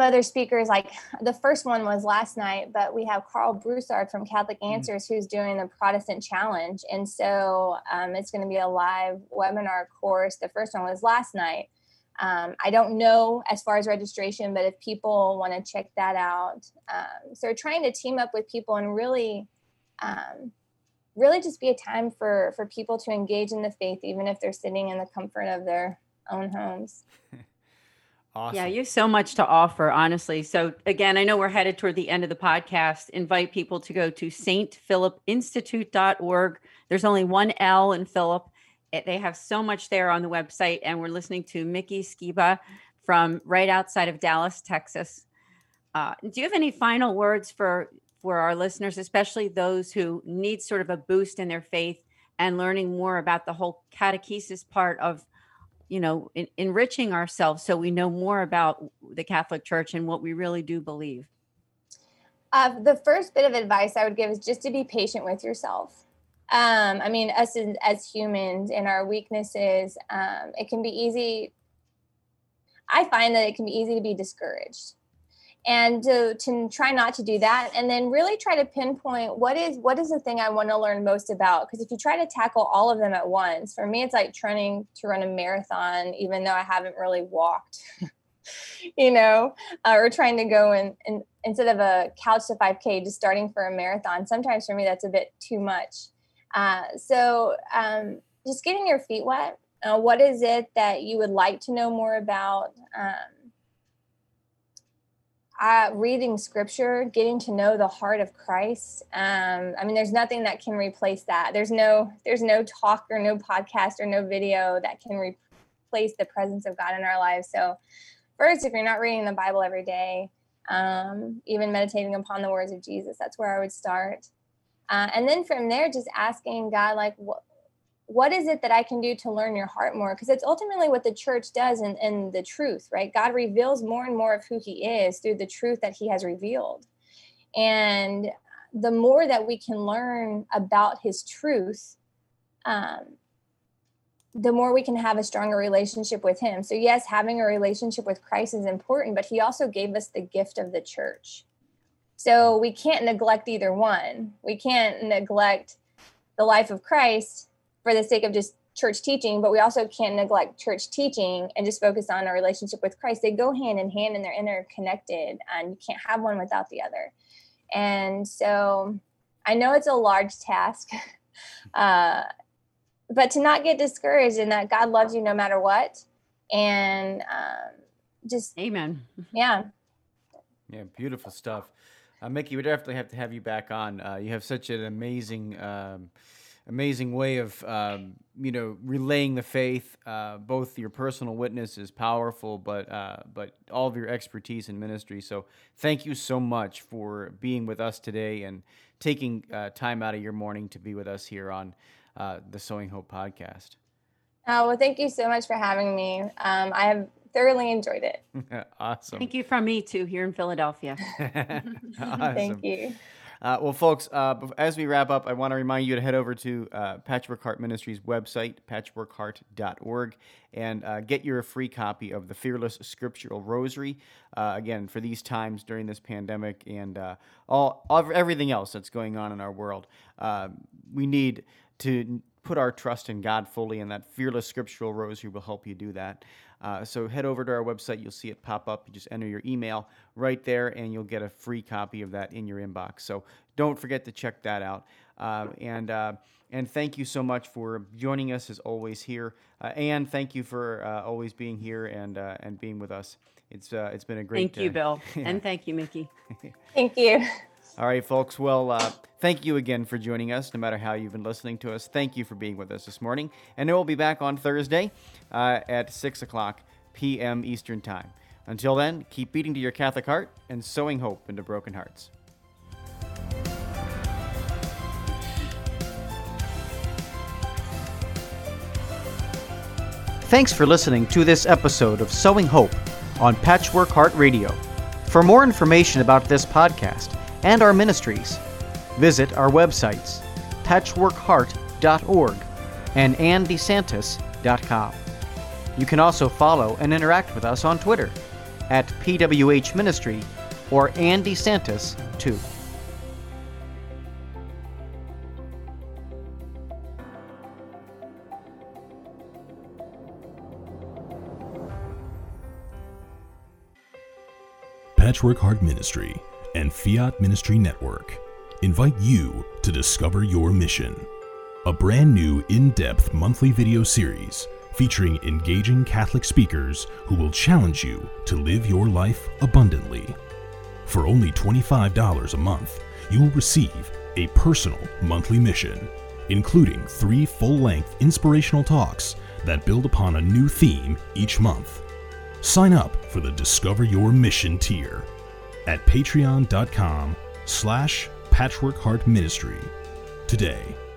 other speakers. Like the first one was last night, but we have Carl Broussard from Catholic Answers who's doing the Protestant Challenge. And so it's going to be a live webinar course. The first one was last night. I don't know as far as registration, but if people want to check that out. So we're trying to team up with people and really really just be a time for people to engage in the faith, even if they're sitting in the comfort of their own homes. Awesome. Yeah, you have so much to offer, honestly. So again, I know we're headed toward the end of the podcast. Invite people to go to stphilipinstitute.org. There's only one L in Philip. They have so much there on the website. And we're listening to Mickey Sceba from right outside of Dallas, Texas. Do you have any final words for our listeners, especially those who need sort of a boost in their faith and learning more about the whole catechesis part of, you know, enriching ourselves so we know more about the Catholic Church and what we really do believe? The first bit of advice I would give is just to be patient with yourself. I mean, us as humans and our weaknesses, it can be easy. I find that it can be easy to be discouraged. And to try not to do that, and then really try to pinpoint what is the thing I want to learn most about. Because if you try to tackle all of them at once, for me, it's like trying to run a marathon, even though I haven't really walked, you know, or trying to go and instead of a couch to 5K, just starting for a marathon. Sometimes for me, that's a bit too much. So just getting your feet wet. What is it that you would like to know more about? Reading scripture, getting to know the heart of Christ. I mean, there's nothing that can replace that. There's no talk or no podcast or no video that can replace the presence of God in our lives. So First, if you're not reading the Bible every day, even meditating upon the words of Jesus, that's where I would start. And then from there, just asking God, like, what is it that I can do to learn your heart more? Because it's ultimately what the church does in the truth, right? God reveals more and more of who he is through the truth that he has revealed. And the more that we can learn about his truth, the more we can have a stronger relationship with him. So yes, having a relationship with Christ is important, but he also gave us the gift of the church. So we can't neglect either one. We can't neglect the life of Christ for the sake of just church teaching, but we also can't neglect church teaching and just focus on our relationship with Christ. They go hand in hand and they're interconnected, and you can't have one without the other. And so I know it's a large task, but to not get discouraged in that God loves you no matter what. And just amen. Yeah. Yeah. Beautiful stuff. Mickey, we definitely have to have you back on. You have such an amazing, amazing way of, relaying the faith. Both your personal witness is powerful, but all of your expertise in ministry. So thank you so much for being with us today and taking time out of your morning to be with us here on the Sewing Hope podcast. Oh, well, thank you so much for having me. I have thoroughly enjoyed it. Awesome. Thank you from me too, here in Philadelphia. Awesome. Thank you. Well, folks, as we wrap up, I want to remind you to head over to Patchwork Heart Ministry's website, patchworkheart.org, and get your free copy of the Fearless Scriptural Rosary, again, for these times during this pandemic and everything else that's going on in our world. We need to put our trust in God fully, and that Fearless Scriptural Rosary will help you do that. So head over to our website. You'll see it pop up. You just enter your email right there, and you'll get a free copy of that in your inbox. So don't forget to check that out. And thank you so much for joining us as always here. Anne, thank you for always being here and being with us. It's been a great Thank you, Bill. Yeah. And thank you, Mickey. Thank you. All right, folks. Well, thank you again for joining us, no matter how you've been listening to us. Thank you for being with us this morning. And we'll be back on Thursday at 6 o'clock p.m. Eastern Time. Until then, keep beating to your Catholic heart and sowing hope into broken hearts. Thanks for listening to this episode of Sowing Hope on Patchwork Heart Radio. For more information about this podcast and our ministries, visit our websites, patchworkheart.org and andesantis.com. You can also follow and interact with us on Twitter at PWH Ministry or AndeSantis2. Patchwork Heart Ministry and Fiat Ministry Network invite you to discover your mission, a brand new in-depth monthly video series featuring engaging Catholic speakers who will challenge you to live your life abundantly. For only $25 a month, you will receive a personal monthly mission, including 3 full-length inspirational talks that build upon a new theme each month. Sign up for the Discover Your Mission tier at patreon.com/patchworkheartministry today.